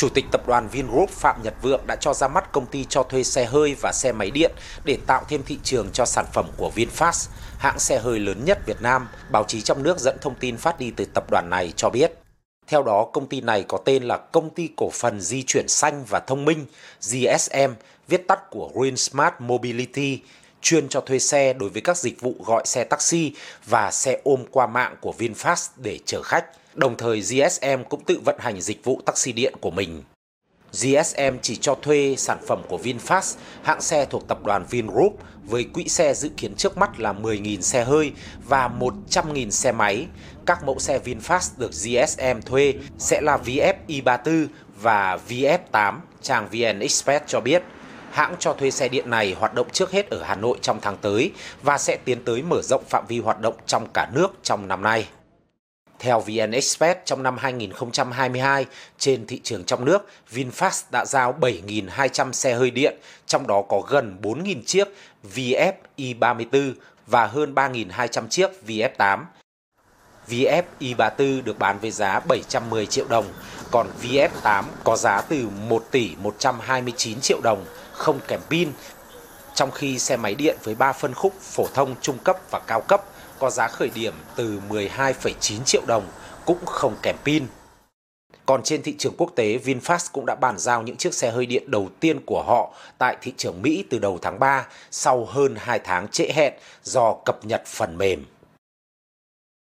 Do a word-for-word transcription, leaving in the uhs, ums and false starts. Chủ tịch tập đoàn Vingroup Phạm Nhật Vượng đã cho ra mắt công ty cho thuê xe hơi và xe máy điện để tạo thêm thị trường cho sản phẩm của VinFast, hãng xe hơi lớn nhất Việt Nam. Báo chí trong nước dẫn thông tin phát đi từ tập đoàn này cho biết. Theo đó, công ty này có tên là Công ty Cổ phần Di chuyển Xanh và Thông minh, G S M, viết tắt của Green Smart Mobility, chuyên cho thuê xe đối với các dịch vụ gọi xe taxi và xe ôm qua mạng của VinFast để chở khách. Đồng thời, giê ét em cũng tự vận hành dịch vụ taxi điện của mình. giê ét em chỉ cho thuê sản phẩm của VinFast, hãng xe thuộc tập đoàn Vingroup, với quỹ xe dự kiến trước mắt là mười nghìn xe hơi và một trăm nghìn xe máy. Các mẫu xe VinFast được giê ét em thuê sẽ là vê ép i ba mươi tư và vê ép tám, trang VnExpress cho biết. Hãng cho thuê xe điện này hoạt động trước hết ở Hà Nội trong tháng tới và sẽ tiến tới mở rộng phạm vi hoạt động trong cả nước trong năm nay. Theo VnExpress, trong năm hai nghìn không trăm hai mươi hai, trên thị trường trong nước, VinFast đã giao bảy nghìn hai trăm xe hơi điện, trong đó có gần bốn nghìn chiếc vê ép i ba mươi tư và hơn ba nghìn hai trăm chiếc vê ép tám. vê ép i ba mươi tư được bán với giá bảy trăm mười triệu đồng, còn vê ép tám có giá từ một tỷ một trăm hai mươi chín triệu đồng, không kèm pin, trong khi xe máy điện với ba phân khúc phổ thông, trung cấp và cao cấp có giá khởi điểm từ mười hai phẩy chín triệu đồng, cũng không kèm pin. Còn trên thị trường quốc tế, VinFast cũng đã bàn giao những chiếc xe hơi điện đầu tiên của họ tại thị trường Mỹ từ đầu tháng ba, sau hơn hai tháng trễ hẹn do cập nhật phần mềm.